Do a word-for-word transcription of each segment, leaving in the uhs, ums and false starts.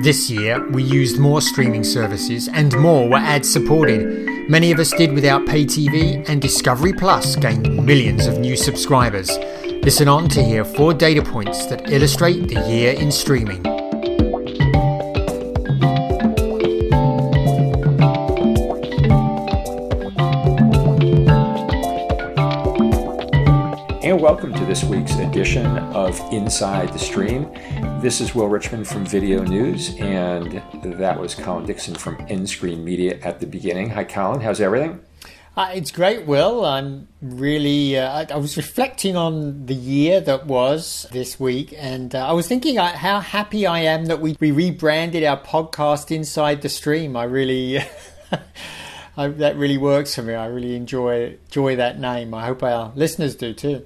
This year, we used more streaming services and more were ad-supported. Many of us did without pay T V, and Discovery Plus gained millions of new subscribers. Listen on to hear four data points that illustrate the year in streaming. And welcome to this week's edition of Inside the Stream. This is Will Richmond from Video News, and that was Colin Dixon from nScreenMedia at the beginning. Hi, Colin. How's everything? Uh, it's great, Will. I'm really... Uh, I, I was reflecting on the year that was this week, and uh, I was thinking uh, how happy I am that we, we rebranded our podcast Inside the Stream. I really... I, that really works for me. I really enjoy, enjoy that name. I hope our listeners do, too.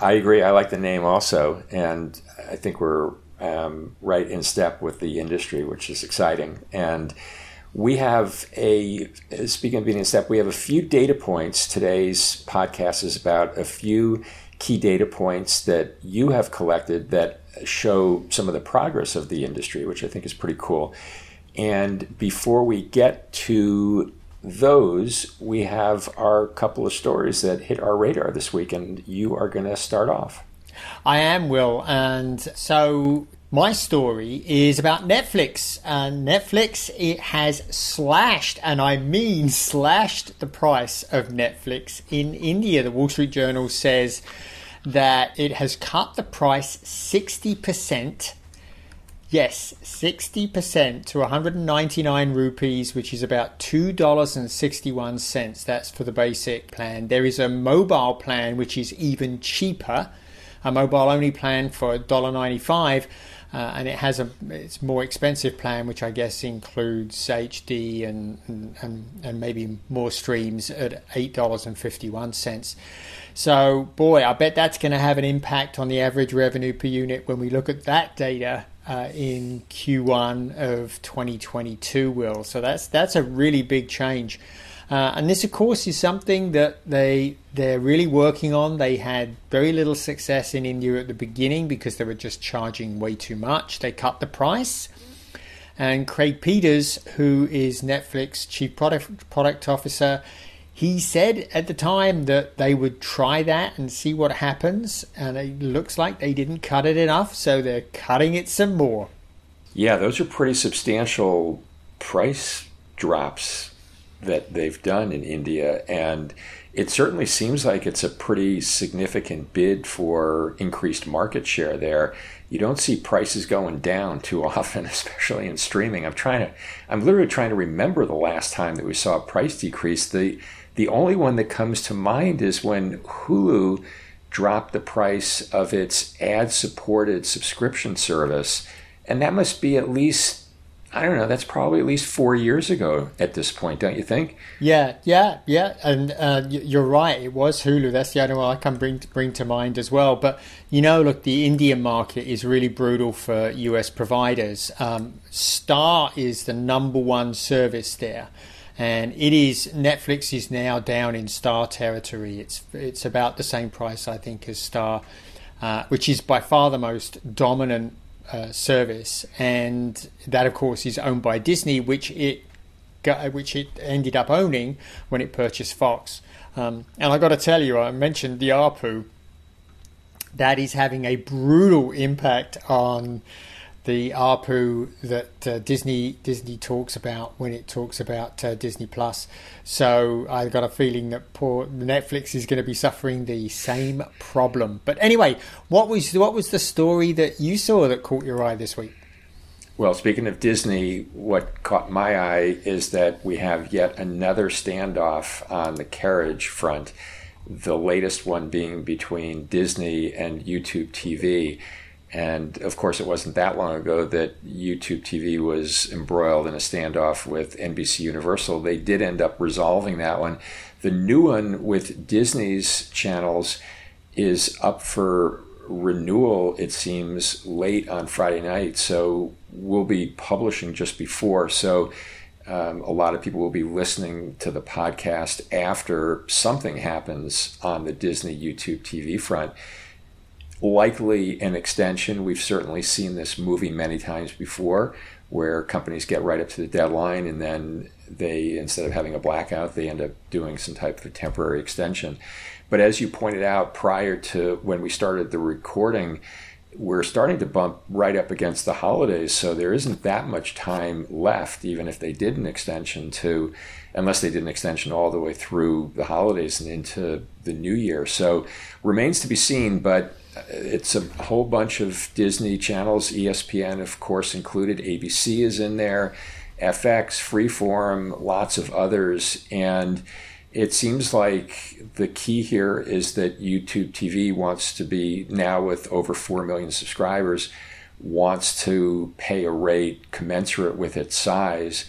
I agree. I like the name also, and I think we're um, right in step with the industry, which is exciting. And we have a, speaking of being in step, we have a few data points. Today's podcast is about a few key data points that you have collected that show some of the progress of the industry, which I think is pretty cool. And before we get to those, we have our couple of stories that hit our radar this week, and you are going to start off. I am, Will, and so my story is about Netflix. And Netflix, it has slashed, and I mean slashed, the price of Netflix in India. The Wall Street Journal says that it has cut the price sixty percent. Yes, sixty percent to one hundred ninety-nine rupees, which is about two dollars and sixty-one cents. That's for the basic plan. There is a mobile plan, which is even cheaper, a mobile-only plan for one dollar ninety-five, uh, and it has a it's more expensive plan, which I guess includes H D and and, and maybe more streams at eight dollars and fifty-one cents. So, boy, I bet that's going to have an impact on the average revenue per unit when we look at that data. Uh, in Q one of twenty twenty-two, Will. So that's that's a really big change. Uh, and this, of course, is something that they, they're really working on. They had very little success in India at the beginning because they were just charging way too much. They cut the price. And Craig Peters, who is Netflix Chief Product, Product Officer, he said at the time that they would try that and see what happens, and it looks like they didn't cut it enough, so they're cutting it some more. Yeah, those are pretty substantial price drops that they've done in India, and it certainly seems like it's a pretty significant bid for increased market share there. You don't see prices going down too often, especially in streaming. I'm trying to, I'm literally trying to remember the last time that we saw a price decrease. The The only one that comes to mind is when Hulu dropped the price of its ad-supported subscription service. And that must be at least, I don't know, that's probably at least four years ago at this point, don't you think? Yeah, yeah, yeah. And uh, you're right, it was Hulu. That's the only one I can bring to, bring to mind as well. But, you know, look, the Indian market is really brutal for U S providers. Um, Star is the number one service there. And it is, Netflix is now down in Star territory. It's it's about the same price, I think, as Star, uh, which is by far the most dominant uh, service. And that, of course, is owned by Disney, which it got, which it ended up owning when it purchased Fox. Um, and I got to tell you, I mentioned the A R P U. That is having a brutal impact on the A R P U that uh, Disney Disney talks about when it talks about uh, Disney Plus. So I got a feeling that poor Netflix is going to be suffering the same problem. But anyway, what was what was the story that you saw that caught your eye this week? Well, speaking of Disney, what caught my eye is that we have yet another standoff on the carriage front, the latest one being between Disney and YouTube T V. And, of course, it wasn't that long ago that YouTube T V was embroiled in a standoff with N B C Universal. They did end up resolving that one. The new one with Disney's channels is up for renewal, it seems, late on Friday night. So we'll be publishing just before. So um, a lot of people will be listening to the podcast after something happens on the Disney YouTube T V front. likely an extension. We've certainly seen this movie many times before, where companies get right up to the deadline and then they, instead of having a blackout, they end up doing some type of temporary extension. But as you pointed out, prior to when we started the recording, we're starting to bump right up against the holidays, so there isn't that much time left, even if they did an extension to, unless they did an extension all the way through the holidays and into the new year. So remains to be seen, but it's a whole bunch of Disney channels, E S P N, of course, included. A B C is in there, F X, Freeform, lots of others. And it seems like the key here is that YouTube T V wants to be, now with over four million subscribers, wants to pay a rate commensurate with its size,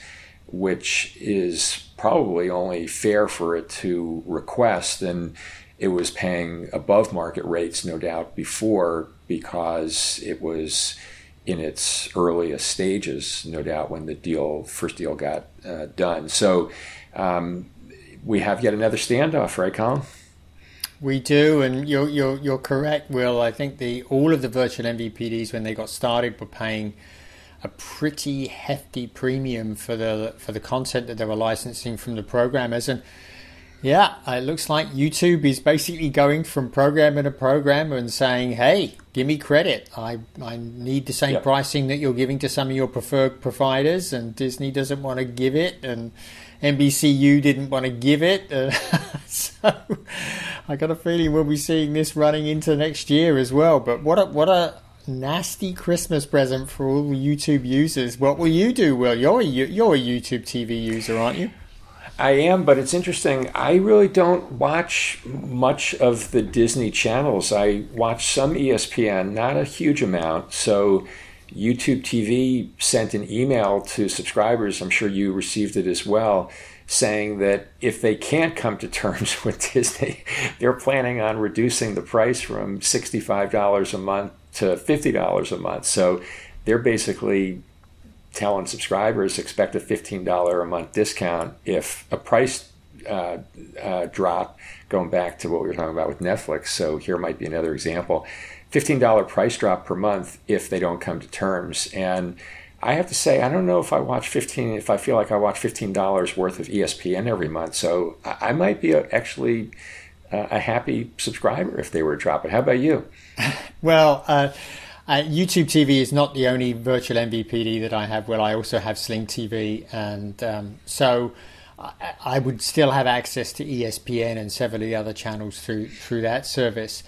which is probably only fair for it to request. And it was paying above market rates, no doubt, before, because it was in its earliest stages, no doubt, when the deal, first deal got uh, done. So um, we have yet another standoff, right, Colin? We do, and you're, you're, you're correct, Will. I think the all of the virtual M V P Ds, when they got started, were paying a pretty hefty premium for the for the content that they were licensing from the programmers. And yeah, it looks like YouTube is basically going from programmer to programmer and saying, hey, give me credit. I, I need the same yep. pricing that you're giving to some of your preferred providers, and Disney doesn't want to give it, and N B C U didn't want to give it. Uh, so I got a feeling we'll be seeing this running into next year as well. But what a, what a nasty Christmas present for all YouTube users. What will you do, Will? You're a, you're a YouTube T V user, aren't you? I am, but it's interesting. I really don't watch much of the Disney channels. I watch some E S P N, not a huge amount. So YouTube T V sent an email to subscribers, I'm sure you received it as well, saying that if they can't come to terms with Disney, they're planning on reducing the price from sixty-five dollars a month to fifty dollars a month. So they're basically telling subscribers, expect a fifteen dollars a month discount if a price uh, uh, drop, going back to what we were talking about with Netflix. So here might be another example, fifteen dollars price drop per month if they don't come to terms. And I have to say, I don't know if I watch fifteen, if I feel like I watch fifteen dollars worth of E S P N every month. So I might be actually a happy subscriber if they were to drop it. How about you? Well, uh, Uh, YouTube T V is not the only virtual M V P D that I have. Well, I also have Sling T V, and um, so I, I would still have access to E S P N and several other channels through through that service.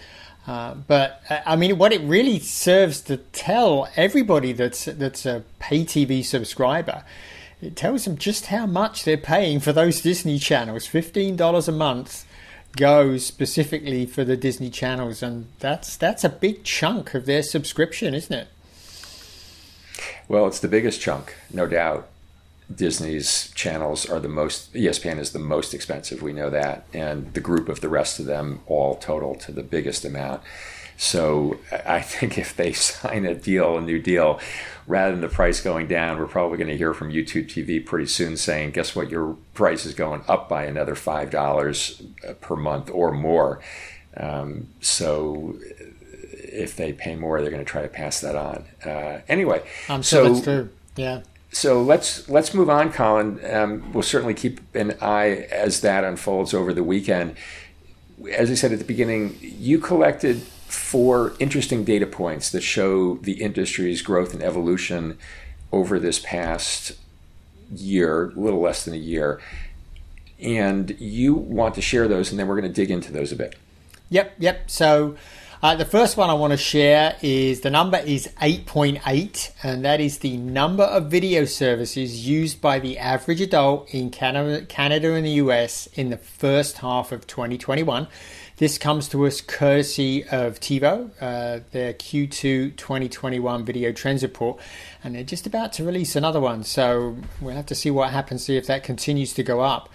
Uh, but I mean, what it really serves to tell everybody that's that's a pay T V subscriber, it tells them just how much they're paying for those Disney channels. fifteen dollars a month goes specifically for the Disney channels, and that's that's a big chunk of their subscription, isn't it? Well, it's the biggest chunk, no doubt. Disney's channels are the most, E S P N is the most expensive, we know that, and the group of the rest of them all total to the biggest amount. So I think if they sign a deal, a new deal, rather than the price going down, we're probably going to hear from YouTube T V pretty soon saying, guess what, your price is going up by another five dollars per month or more. Um, so if they pay more, they're going to try to pass that on. Uh, anyway. I'm sure so, that's true. Yeah. So let's let's move on, Colin. Um, we'll certainly keep an eye as that unfolds over the weekend. As I said at the beginning, you collected four interesting data points that show the industry's growth and evolution over this past year, a little less than a year. And you want to share those, and then we're going to dig into those a bit. Yep, yep. So uh, the first one I want to share is the number is eight point eight, and that is the number of video services used by the average adult in Canada, Canada and the U S in the first half of twenty twenty-one. This comes to us courtesy of TiVo, uh, their Q two twenty twenty-one video trends report, and they're just about to release another one. So we'll have to see what happens, see if that continues to go up.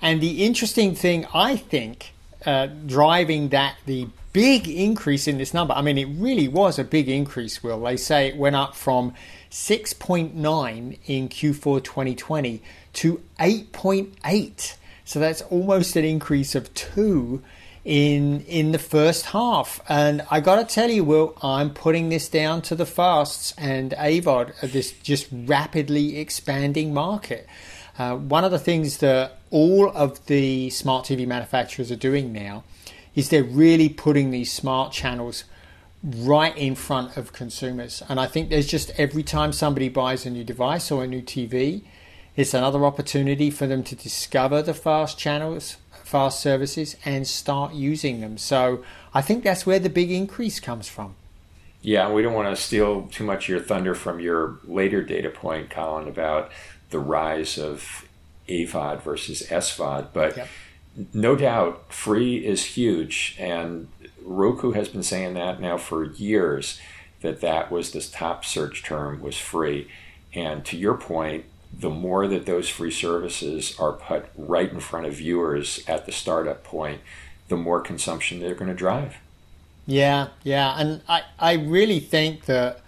And the interesting thing, I think, uh, driving that, the big increase in this number, I mean, it really was a big increase, Will. They say it went up from six point nine in Q four twenty twenty to eight point eight. So that's almost an increase of two in in the first half. And I got to tell you, Will, I'm putting this down to the fasts and A V O D, this just rapidly expanding market. Uh, one of the things that all of the smart T V manufacturers are doing now is they're really putting these smart channels right in front of consumers. And I think there's just every time somebody buys a new device or a new T V, it's another opportunity for them to discover the fast channels, fast services, and start using them. So I think that's where the big increase comes from. Yeah, we don't want to steal too much of your thunder from your later data point, Colin, about the rise of A V O D versus S V O D, but yep. No doubt, free is huge, and Roku has been saying that now for years, that that was this top search term, was free. And to your point, the more that those free services are put right in front of viewers at the startup point, the more consumption they're going to drive. Yeah, yeah. And I, I really think that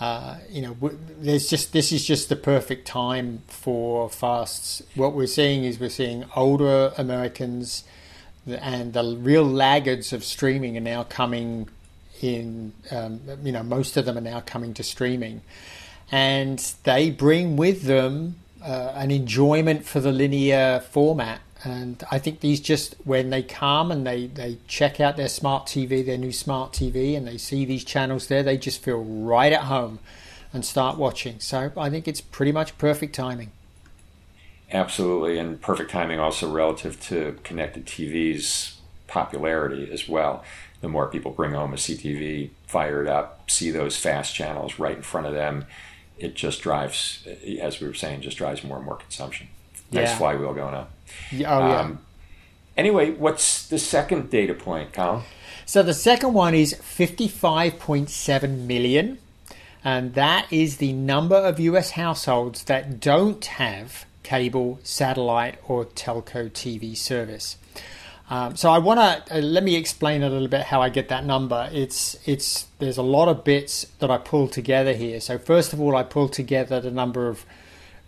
Uh, you know, there's just this is just the perfect time for fasts. What we're seeing is we're seeing older Americans and the real laggards of streaming are now coming in. Um, you know, most of them are now coming to streaming, and they bring with them uh, an enjoyment for the linear format. And I think these just, when they come and they, they check out their smart T V, their new smart T V, and they see these channels there, they just feel right at home and start watching. So I think it's pretty much perfect timing. Absolutely. And perfect timing also relative to connected T V's popularity as well. The more people bring home a C T V, fire it up, see those fast channels right in front of them, it just drives, as we were saying, just drives more and more consumption. Nice yeah. flywheel going on. Oh, yeah. Um, anyway, what's the second data point, Colin? So the second one is fifty-five point seven million. And that is the number of U S households that don't have cable, satellite, or telco T V service. Um, so I want to, uh, let me explain a little bit how I get that number. It's, it's, there's a lot of bits that I pull together here. So first of all, I pull together the number of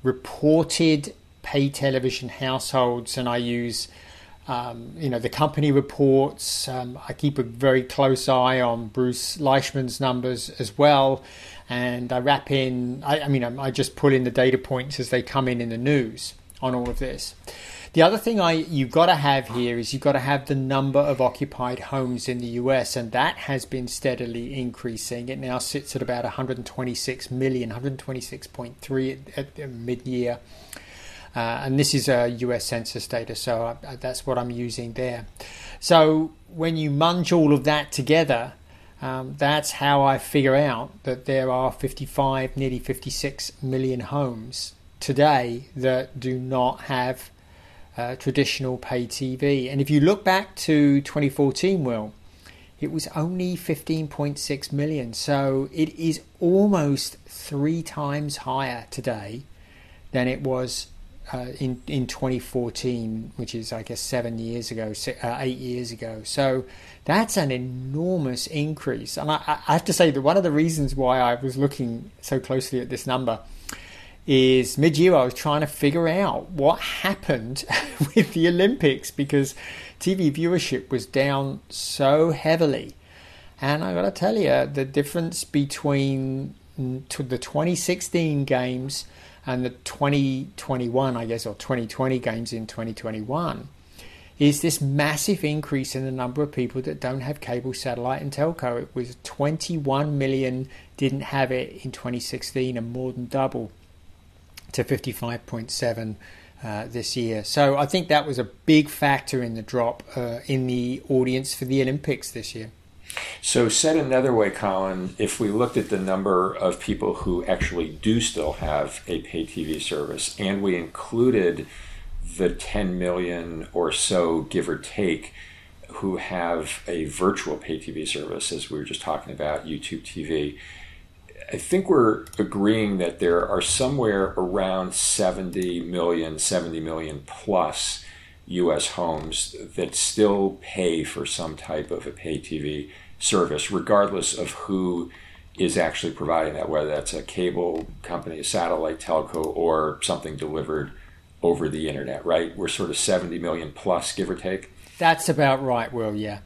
reported pay television households, and I use, um, you know, the company reports. Um, I keep a very close eye on Bruce Leishman's numbers as well, and I wrap in. I, I mean, I just pull in the data points as they come in in the news on all of this. The other thing I you've got to have here is you've got to have the number of occupied homes in the U S, and that has been steadily increasing. It now sits at about one hundred twenty-six million, one hundred twenty-six point three at, at, at mid-year. Uh, and this is a U S census data, so I, I, that's what I'm using there. So when you munge all of that together, um, that's how I figure out that there are fifty-five, nearly fifty-six million homes today that do not have uh, traditional pay T V. And if you look back to twenty fourteen, Will, it was only fifteen point six million. So it is almost three times higher today than it was Uh, in in twenty fourteen, which is I guess seven years ago, six, uh, eight years ago. So that's an enormous increase. And I, I have to say that one of the reasons why I was looking so closely at this number is mid-year I was trying to figure out what happened with the Olympics, because T V viewership was down so heavily. And I got to tell you, the difference between to the twenty sixteen games and the twenty twenty-one, I guess, or twenty twenty games in twenty twenty-one, is this massive increase in the number of people that don't have cable, satellite, and telco. It was twenty-one million didn't have it in twenty sixteen, and more than double to fifty-five point seven uh, this year. So I think that was a big factor in the drop uh, in the audience for the Olympics this year. So said another way, Colin, if we looked at the number of people who actually do still have a pay T V service, and we included the ten million or so, give or take, who have a virtual pay T V service, as we were just talking about, YouTube T V, I think we're agreeing that there are somewhere around seventy million, seventy million plus U S homes that still pay for some type of a pay T V service, regardless of who is actually providing that, whether that's a cable company, a satellite, telco, or something delivered over the internet, right? We're sort of seventy million plus, give or take. That's about right, Will, yeah.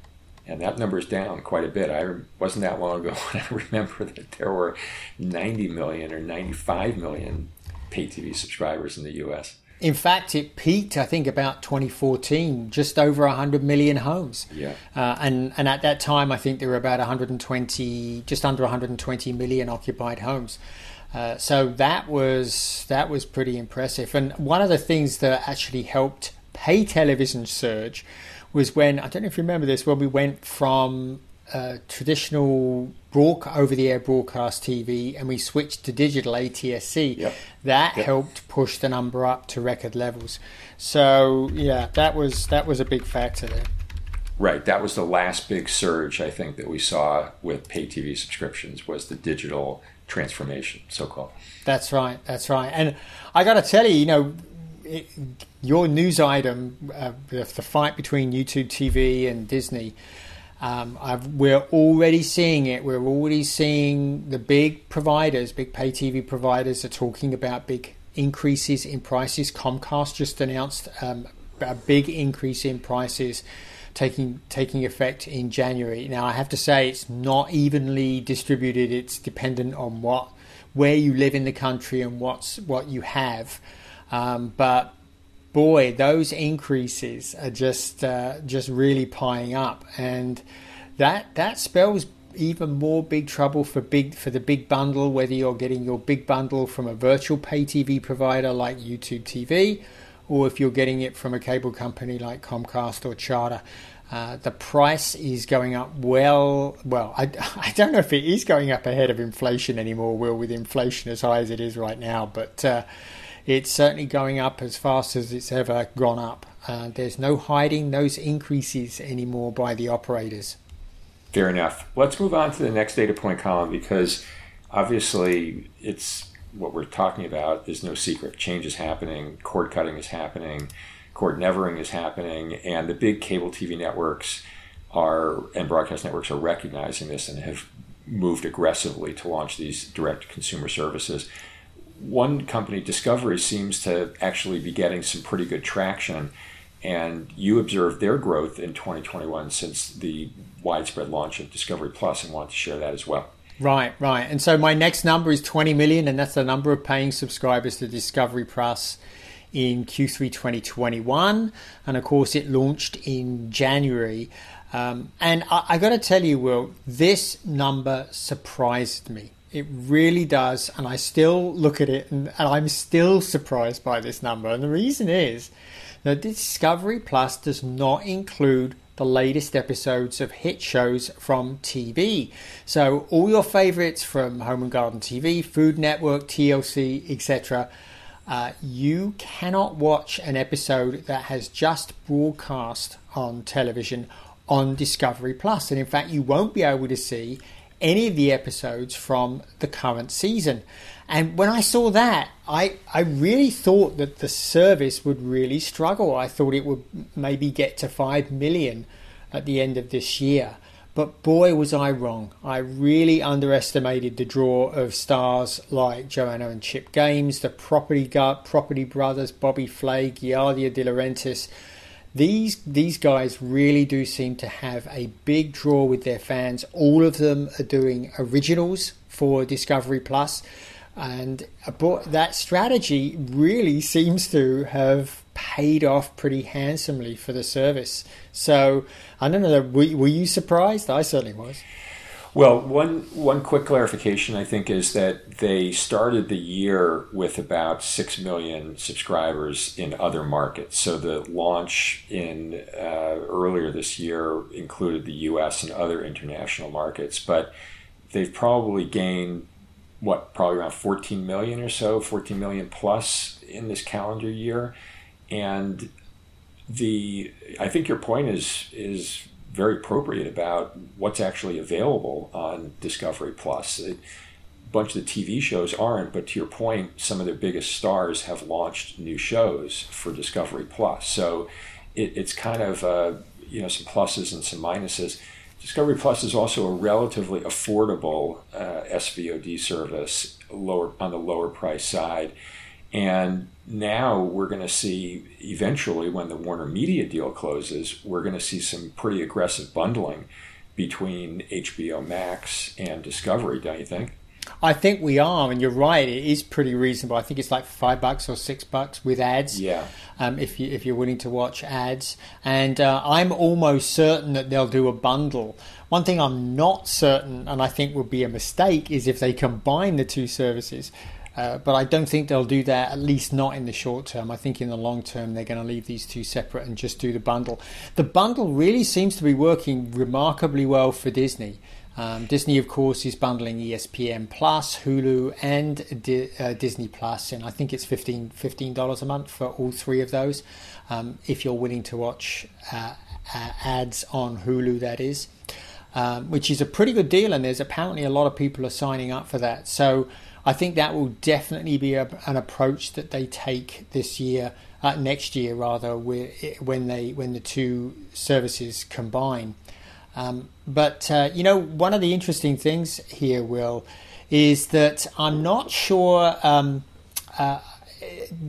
And that number's down quite a bit. I wasn't that long ago when I remember that there were ninety million or ninety-five million pay T V subscribers in the U S. In fact, it peaked, I think, about twenty fourteen, just over one hundred million homes. Yeah. Uh, and, and at that time, I think there were about one hundred twenty, just under one hundred twenty million occupied homes. Uh, so that was that was pretty impressive. And one of the things that actually helped pay television surge was when, I don't know if you remember this, when we went from uh, traditional broadcast, over-the-air broadcast T V, and we switched to digital A T S C. Yep. That yep. helped push the number up to record levels. So yeah, that was that was a big factor there. Right, that was the last big surge I think that we saw with pay T V subscriptions, was the digital transformation, so-called. That's right, that's right. And I got to tell you, you know, it, your news item, uh, the fight between YouTube T V and Disney. Um, I've, we're already seeing it. We're already seeing the big providers, big pay T V providers, are talking about big increases in prices. Comcast just announced um, a big increase in prices taking taking effect in January. Now, I have to say it's not evenly distributed. It's dependent on what where you live in the country and what's what you have. Um, but boy, those increases are just uh, just really piling up, and that that spells even more big trouble for big for the big bundle. Whether you're getting your big bundle from a virtual pay T V provider like YouTube T V, or if you're getting it from a cable company like Comcast or Charter, uh, the price is going up. Well, well, I, I don't know if it is going up ahead of inflation anymore, Will, with inflation as high as it is right now, but. Uh, It's certainly going up as fast as it's ever gone up. Uh, there's no hiding those increases anymore by the operators. Fair enough. Let's move on to the next data point, Colin, because obviously it's what we're talking about is no secret. Change is happening. Cord cutting is happening. Cord nevering is happening. And the big cable T V networks are and broadcast networks are recognizing this and have moved aggressively to launch these direct-to-consumer services. One company, Discovery, seems to actually be getting some pretty good traction, and you observed their growth in twenty twenty-one since the widespread launch of Discovery Plus, and want to share that as well. Right, right. And so my next number is twenty million, and that's the number of paying subscribers to Discovery Plus in Q three twenty twenty-one, and of course it launched in January. Um, and I, I got to tell you, Will, this number surprised me. It really does, and I still look at it, and, and I'm still surprised by this number. And the reason is that Discovery Plus does not include the latest episodes of hit shows from T V. So all your favorites from Home and Garden T V, Food Network, T L C, et cetera, uh, you cannot watch an episode that has just broadcast on television on Discovery Plus. And in fact, you won't be able to see any of the episodes from the current season. And when I saw that, I, I really thought that the service would really struggle. I thought it would maybe get to five million at the end of this year. But boy, was I wrong. I really underestimated the draw of stars like Joanna and Chip Gaines, the Property Property Brothers, Bobby Flay, Giada De Laurentiis. These these guys really do seem to have a big draw with their fans. All of them are doing originals for Discovery Plus, and that strategy really seems to have paid off pretty handsomely for the service. So I don't know. Were, were you surprised? I certainly was. Well, one one quick clarification, I think, is that they started the year with about six million subscribers in other markets. So the launch in uh, earlier this year included the U S and other international markets. But they've probably gained, what, probably around fourteen million or so, fourteen million plus in this calendar year. And the I think your point is is... very appropriate about what's actually available on Discovery Plus. A bunch of the T V shows aren't, but to your point, some of their biggest stars have launched new shows for Discovery Plus. So it, it's kind of, uh, you know, some pluses and some minuses. Discovery Plus is also a relatively affordable uh, S V O D service, lower on the lower price side. And now we're going to see, eventually, when the Warner Media deal closes, we're going to see some pretty aggressive bundling between H B O Max and Discovery, don't you think? I think we are, and you're right. It is pretty reasonable. I think it's like five bucks or six bucks with ads. Yeah. Um, if you if you're willing to watch ads, and uh, I'm almost certain that they'll do a bundle. One thing I'm not certain, and I think would be a mistake, is if they combine the two services. Uh, but I don't think they'll do that, at least not in the short term. I think in the long term, they're going to leave these two separate and just do the bundle. The bundle really seems to be working remarkably well for Disney. Um, Disney, of course, is bundling E S P N Plus, Hulu, and D- uh, Disney Plus, and I think it's fifteen dollars a month for all three of those, um, if you're willing to watch uh, uh, ads on Hulu, that is, um, which is a pretty good deal, and there's apparently a lot of people are signing up for that. So I think that will definitely be a, an approach that they take this year, uh, next year rather, when they when the two services combine. Um, but, uh, you know, one of the interesting things here, Will, is that I'm not sure um, uh,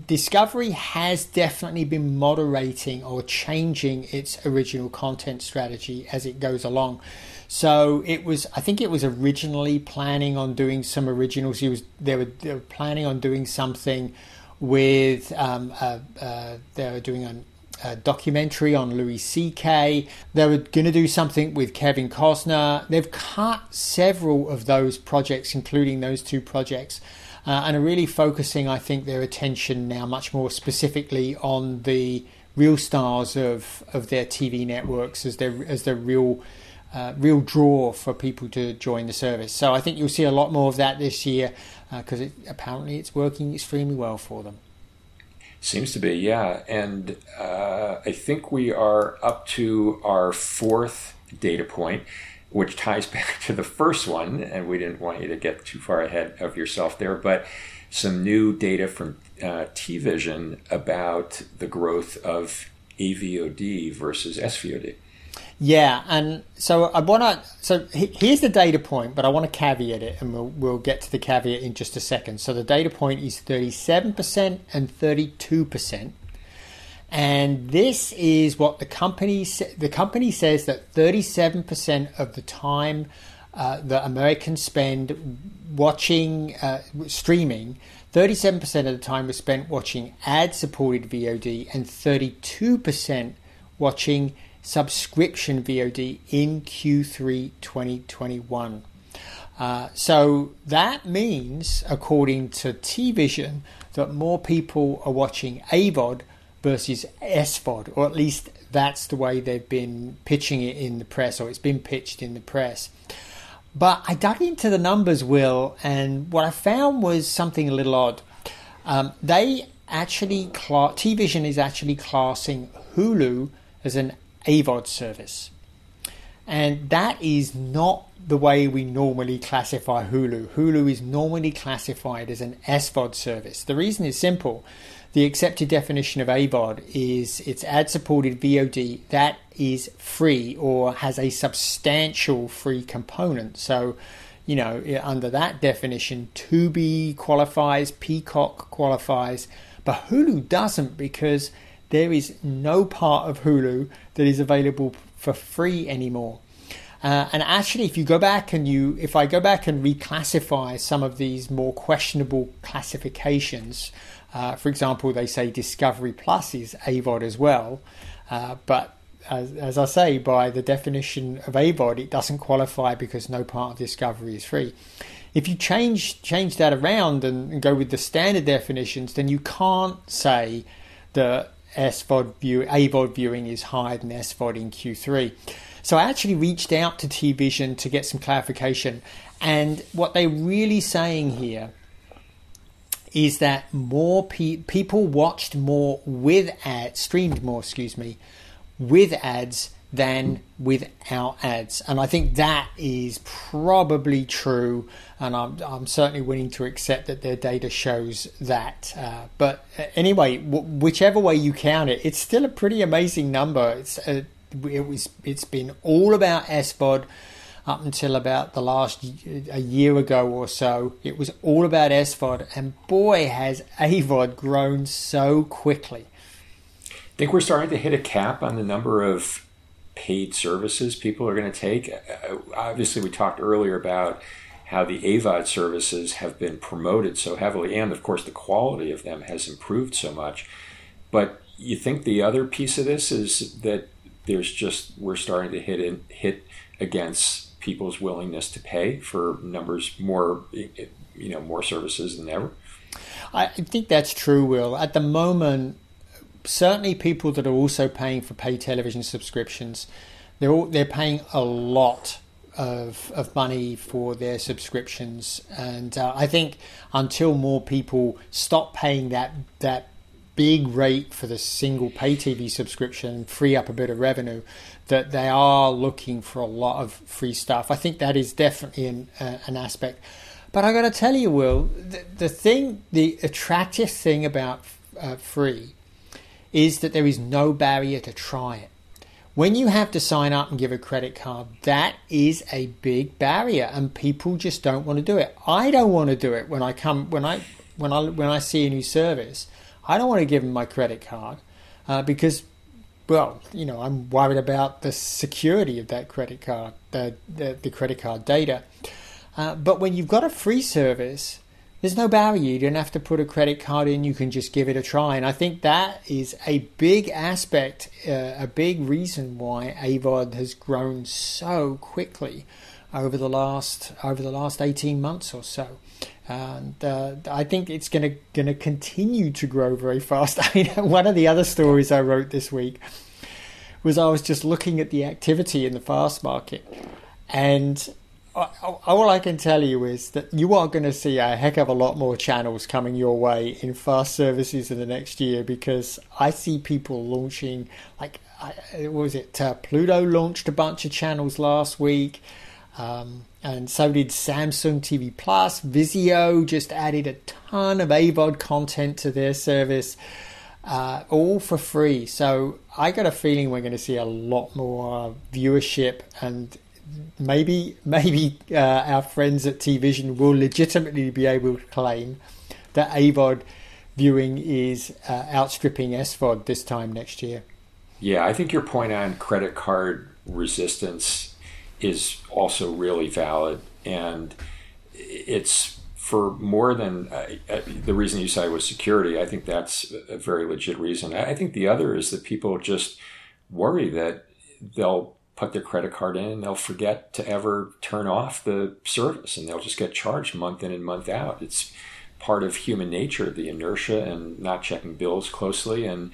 Discovery has definitely been moderating or changing its original content strategy as it goes along. So it was, I think it was originally planning on doing some originals. He was, they were, they were planning on doing something with, um, uh, uh, they were doing an a documentary on Louis C K. They were going to do something with Kevin Costner. They've cut several of those projects, including those two projects, uh, and are really focusing, I think, their attention now much more specifically on the real stars of, of their T V networks as their as their real uh, real draw for people to join the service. So I think you'll see a lot more of that this year because uh, it, apparently it's working extremely well for them. Seems to be, yeah. And uh, I think we are up to our fourth data point, which ties back to the first one, and we didn't want you to get too far ahead of yourself there, but some new data from uh, TVision about the growth of A V O D versus S V O D. Yeah, and so I want to. So here's the data point, but I want to caveat it, and we'll we'll get to the caveat in just a second. So the data point is thirty-seven percent and thirty-two percent, and this is what the company the company says that thirty-seven percent of the time uh, that Americans spend watching uh, streaming. thirty-seven percent of the time was spent watching ad-supported V O D, and thirty-two percent watching subscription V O D in Q three twenty twenty-one. Uh, so that means, according to TVision, that more people are watching A V O D versus S V O D, or at least that's the way they've been pitching it in the press, or it's been pitched in the press. But I dug into the numbers, Will, and what I found was something a little odd. Um, they actually, cla- TVision is actually classing Hulu as an A V O D service, and that is not the way we normally classify Hulu. Hulu is normally classified as an S V O D service. The reason is simple. The accepted definition of A V O D is it's ad-supported V O D that is free or has a substantial free component. So, you know, under that definition, Tubi qualifies, Peacock qualifies, but Hulu doesn't, because there is no part of Hulu that is available for free anymore. Uh, and actually, if you go back and you, if I go back and reclassify some of these more questionable classifications, uh, for example, they say Discovery Plus is A V O D as well. Uh, but as, as I say, by the definition of A V O D, it doesn't qualify because no part of Discovery is free. If you change change that around and, and go with the standard definitions, then you can't say that S V O D view, A V O D viewing is higher than S V O D in Q three. So I actually reached out to TVision to get some clarification, and what they're really saying here is that more pe- people watched more with ads, streamed more, excuse me, with ads than without ads. And I think that is probably true, and I'm, I'm certainly willing to accept that their data shows that. Uh, but anyway, w- whichever way you count it, it's still a pretty amazing number. It's uh, it was it's been all about S V O D, up until about the last a year ago or so. It was all about S VOD, and boy, has A VOD grown so quickly. I think we're starting to hit a cap on the number of paid services people are going to take. Obviously, we talked earlier about how the A VOD services have been promoted so heavily, and of course the quality of them has improved so much. But you think the other piece of this is that there's just, we're starting to hit in, hit against people's willingness to pay for numbers more, you know, more services than ever? I think that's true, Will. At the moment, certainly people that are also paying for pay television subscriptions, they're all, they're paying a lot of of money for their subscriptions, and uh, I think until more people stop paying that that big rate for the single pay T V subscription, free up a bit of revenue, that they are looking for a lot of free stuff. I think that is definitely an, uh, an aspect. But I got to tell you, Will, the, the thing, the attractive thing about uh, free is that there is no barrier to try it. When you have to sign up and give a credit card, that is a big barrier, and people just don't want to do it. I don't want to do it when I come when I when I when I see a new service. I don't want to give them my credit card uh, because, well, you know, I'm worried about the security of that credit card, the the, the credit card data. Uh, but when you've got a free service, there's no barrier. You don't have to put a credit card in. You can just give it a try. And I think that is a big aspect, uh, a big reason why A VOD has grown so quickly over the last over the last eighteen months or so. And uh, I think it's going to going to continue to grow very fast. I mean, one of the other stories I wrote this week was I was just looking at the activity in the FAST market, and all I can tell you is that you are going to see a heck of a lot more channels coming your way in fast services in the next year, because I see people launching, like, what was it? Uh, Pluto launched a bunch of channels last week, um, and so did Samsung T V Plus. Vizio just added a ton of A VOD content to their service, uh, all for free. So I got a feeling we're going to see a lot more viewership, and Maybe maybe uh, our friends at TVision will legitimately be able to claim that A VOD viewing is uh, outstripping S VOD this time next year. Yeah, I think your point on credit card resistance is also really valid. And it's for more than uh, the reason you cited was security. I think that's a very legit reason. I think the other is that people just worry that they'll put their credit card in and they'll forget to ever turn off the service, and they'll just get charged month in and month out. It's part of human nature, the inertia and not checking bills closely. And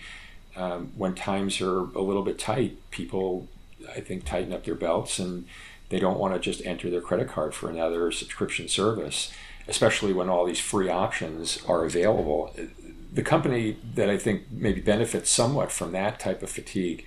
um, when times are a little bit tight, people, I think, tighten up their belts, and they don't want to just enter their credit card for another subscription service, especially when all these free options are available. The company that I think maybe benefits somewhat from that type of fatigue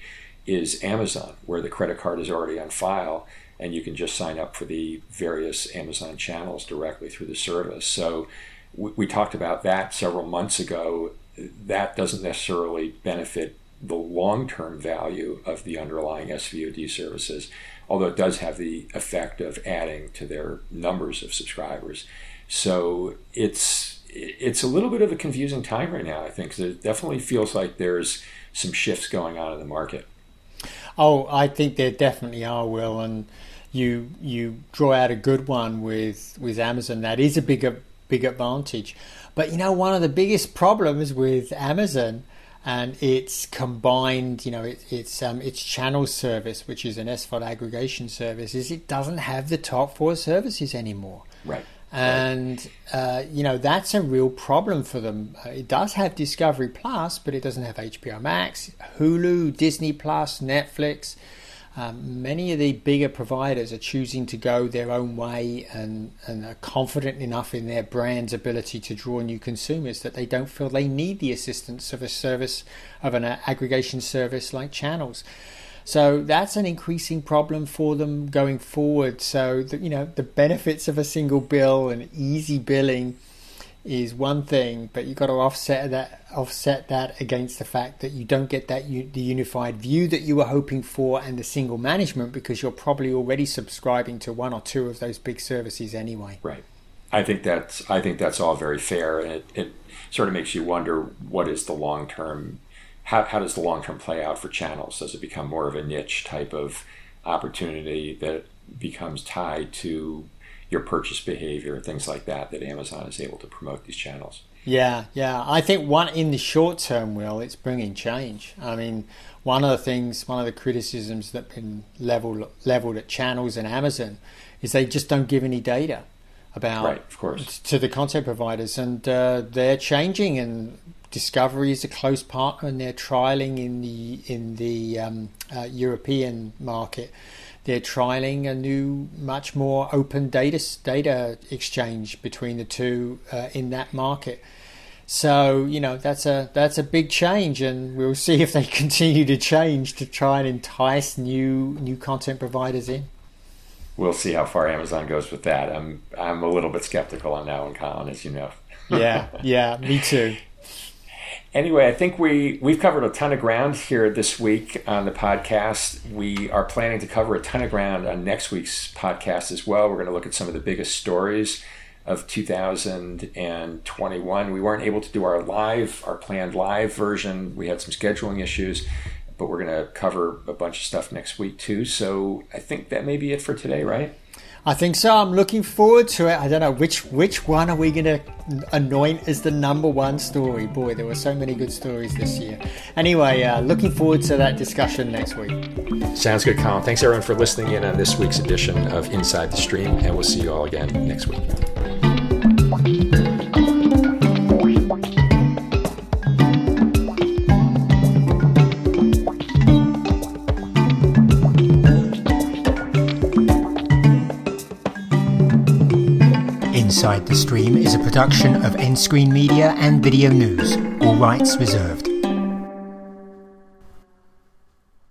is Amazon, where the credit card is already on file, and you can just sign up for the various Amazon channels directly through the service. So we, we talked about that several months ago. That doesn't necessarily benefit the long-term value of the underlying S VOD services, although it does have the effect of adding to their numbers of subscribers. So it's it's a little bit of a confusing time right now, I think, because it definitely feels like there's some shifts going on in the market. Oh, I think there definitely are, Will, and you you draw out a good one with with Amazon. That is a big, big advantage. But, you know, one of the biggest problems with Amazon and its combined, you know, it, it's um, its channel service, which is an S VOD aggregation service, is it doesn't have the top four services anymore. Right. And, uh, you know, that's a real problem for them. It does have Discovery Plus, but it doesn't have H B O Max, Hulu, Disney Plus, Netflix. Um, many of the bigger providers are choosing to go their own way and, and are confident enough in their brand's ability to draw new consumers that they don't feel they need the assistance of a service, of an aggregation service like Channels. So that's an increasing problem for them going forward. So, the, you know, the benefits of a single bill and easy billing is one thing, but you've got to offset that offset that against the fact that you don't get that u- the unified view that you were hoping for and the single management, because you're probably already subscribing to one or two of those big services anyway. Right. I think that's I think that's all very fair, and it, it sort of makes you wonder what is the long term. How, how does the long term play out for channels? Does it become more of a niche type of opportunity that becomes tied to your purchase behavior and things like that, that Amazon is able to promote these channels? Yeah, yeah. I think one in the short term, Will, it's bringing change. I mean, one of the things, one of the criticisms that have been leveled, leveled at channels and Amazon is they just don't give any data about right, of course. to the content providers. And uh, they're changing, and Discovery is a close partner, and they're trialing in the, in the um, uh, European market. They're trialing a new, much more open data data exchange between the two uh, in that market. So, you know, that's a that's a big change, and we'll see if they continue to change to try and entice new new content providers in. We'll see how far Amazon goes with that. I'm I'm a little bit skeptical on that one, Colin, as you know. Yeah, yeah, me too. Anyway, I think we, we've covered a ton of ground here this week on the podcast. We are planning to cover a ton of ground on next week's podcast as well. We're going to look at some of the biggest stories of two thousand twenty-one. We weren't able to do our live, our planned live version. We had some scheduling issues, but we're going to cover a bunch of stuff next week too. So I think that may be it for today, right? I think so. I'm looking forward to it. I don't know which which one are we going to anoint as the number one story. Boy, there were so many good stories this year. Anyway, uh, looking forward to that discussion next week. Sounds good, Colin. Thanks, everyone, for listening in on this week's edition of Inside the Stream, and we'll see you all again next week. Inside the Stream is a production of nScreenMedia and Video News, all rights reserved.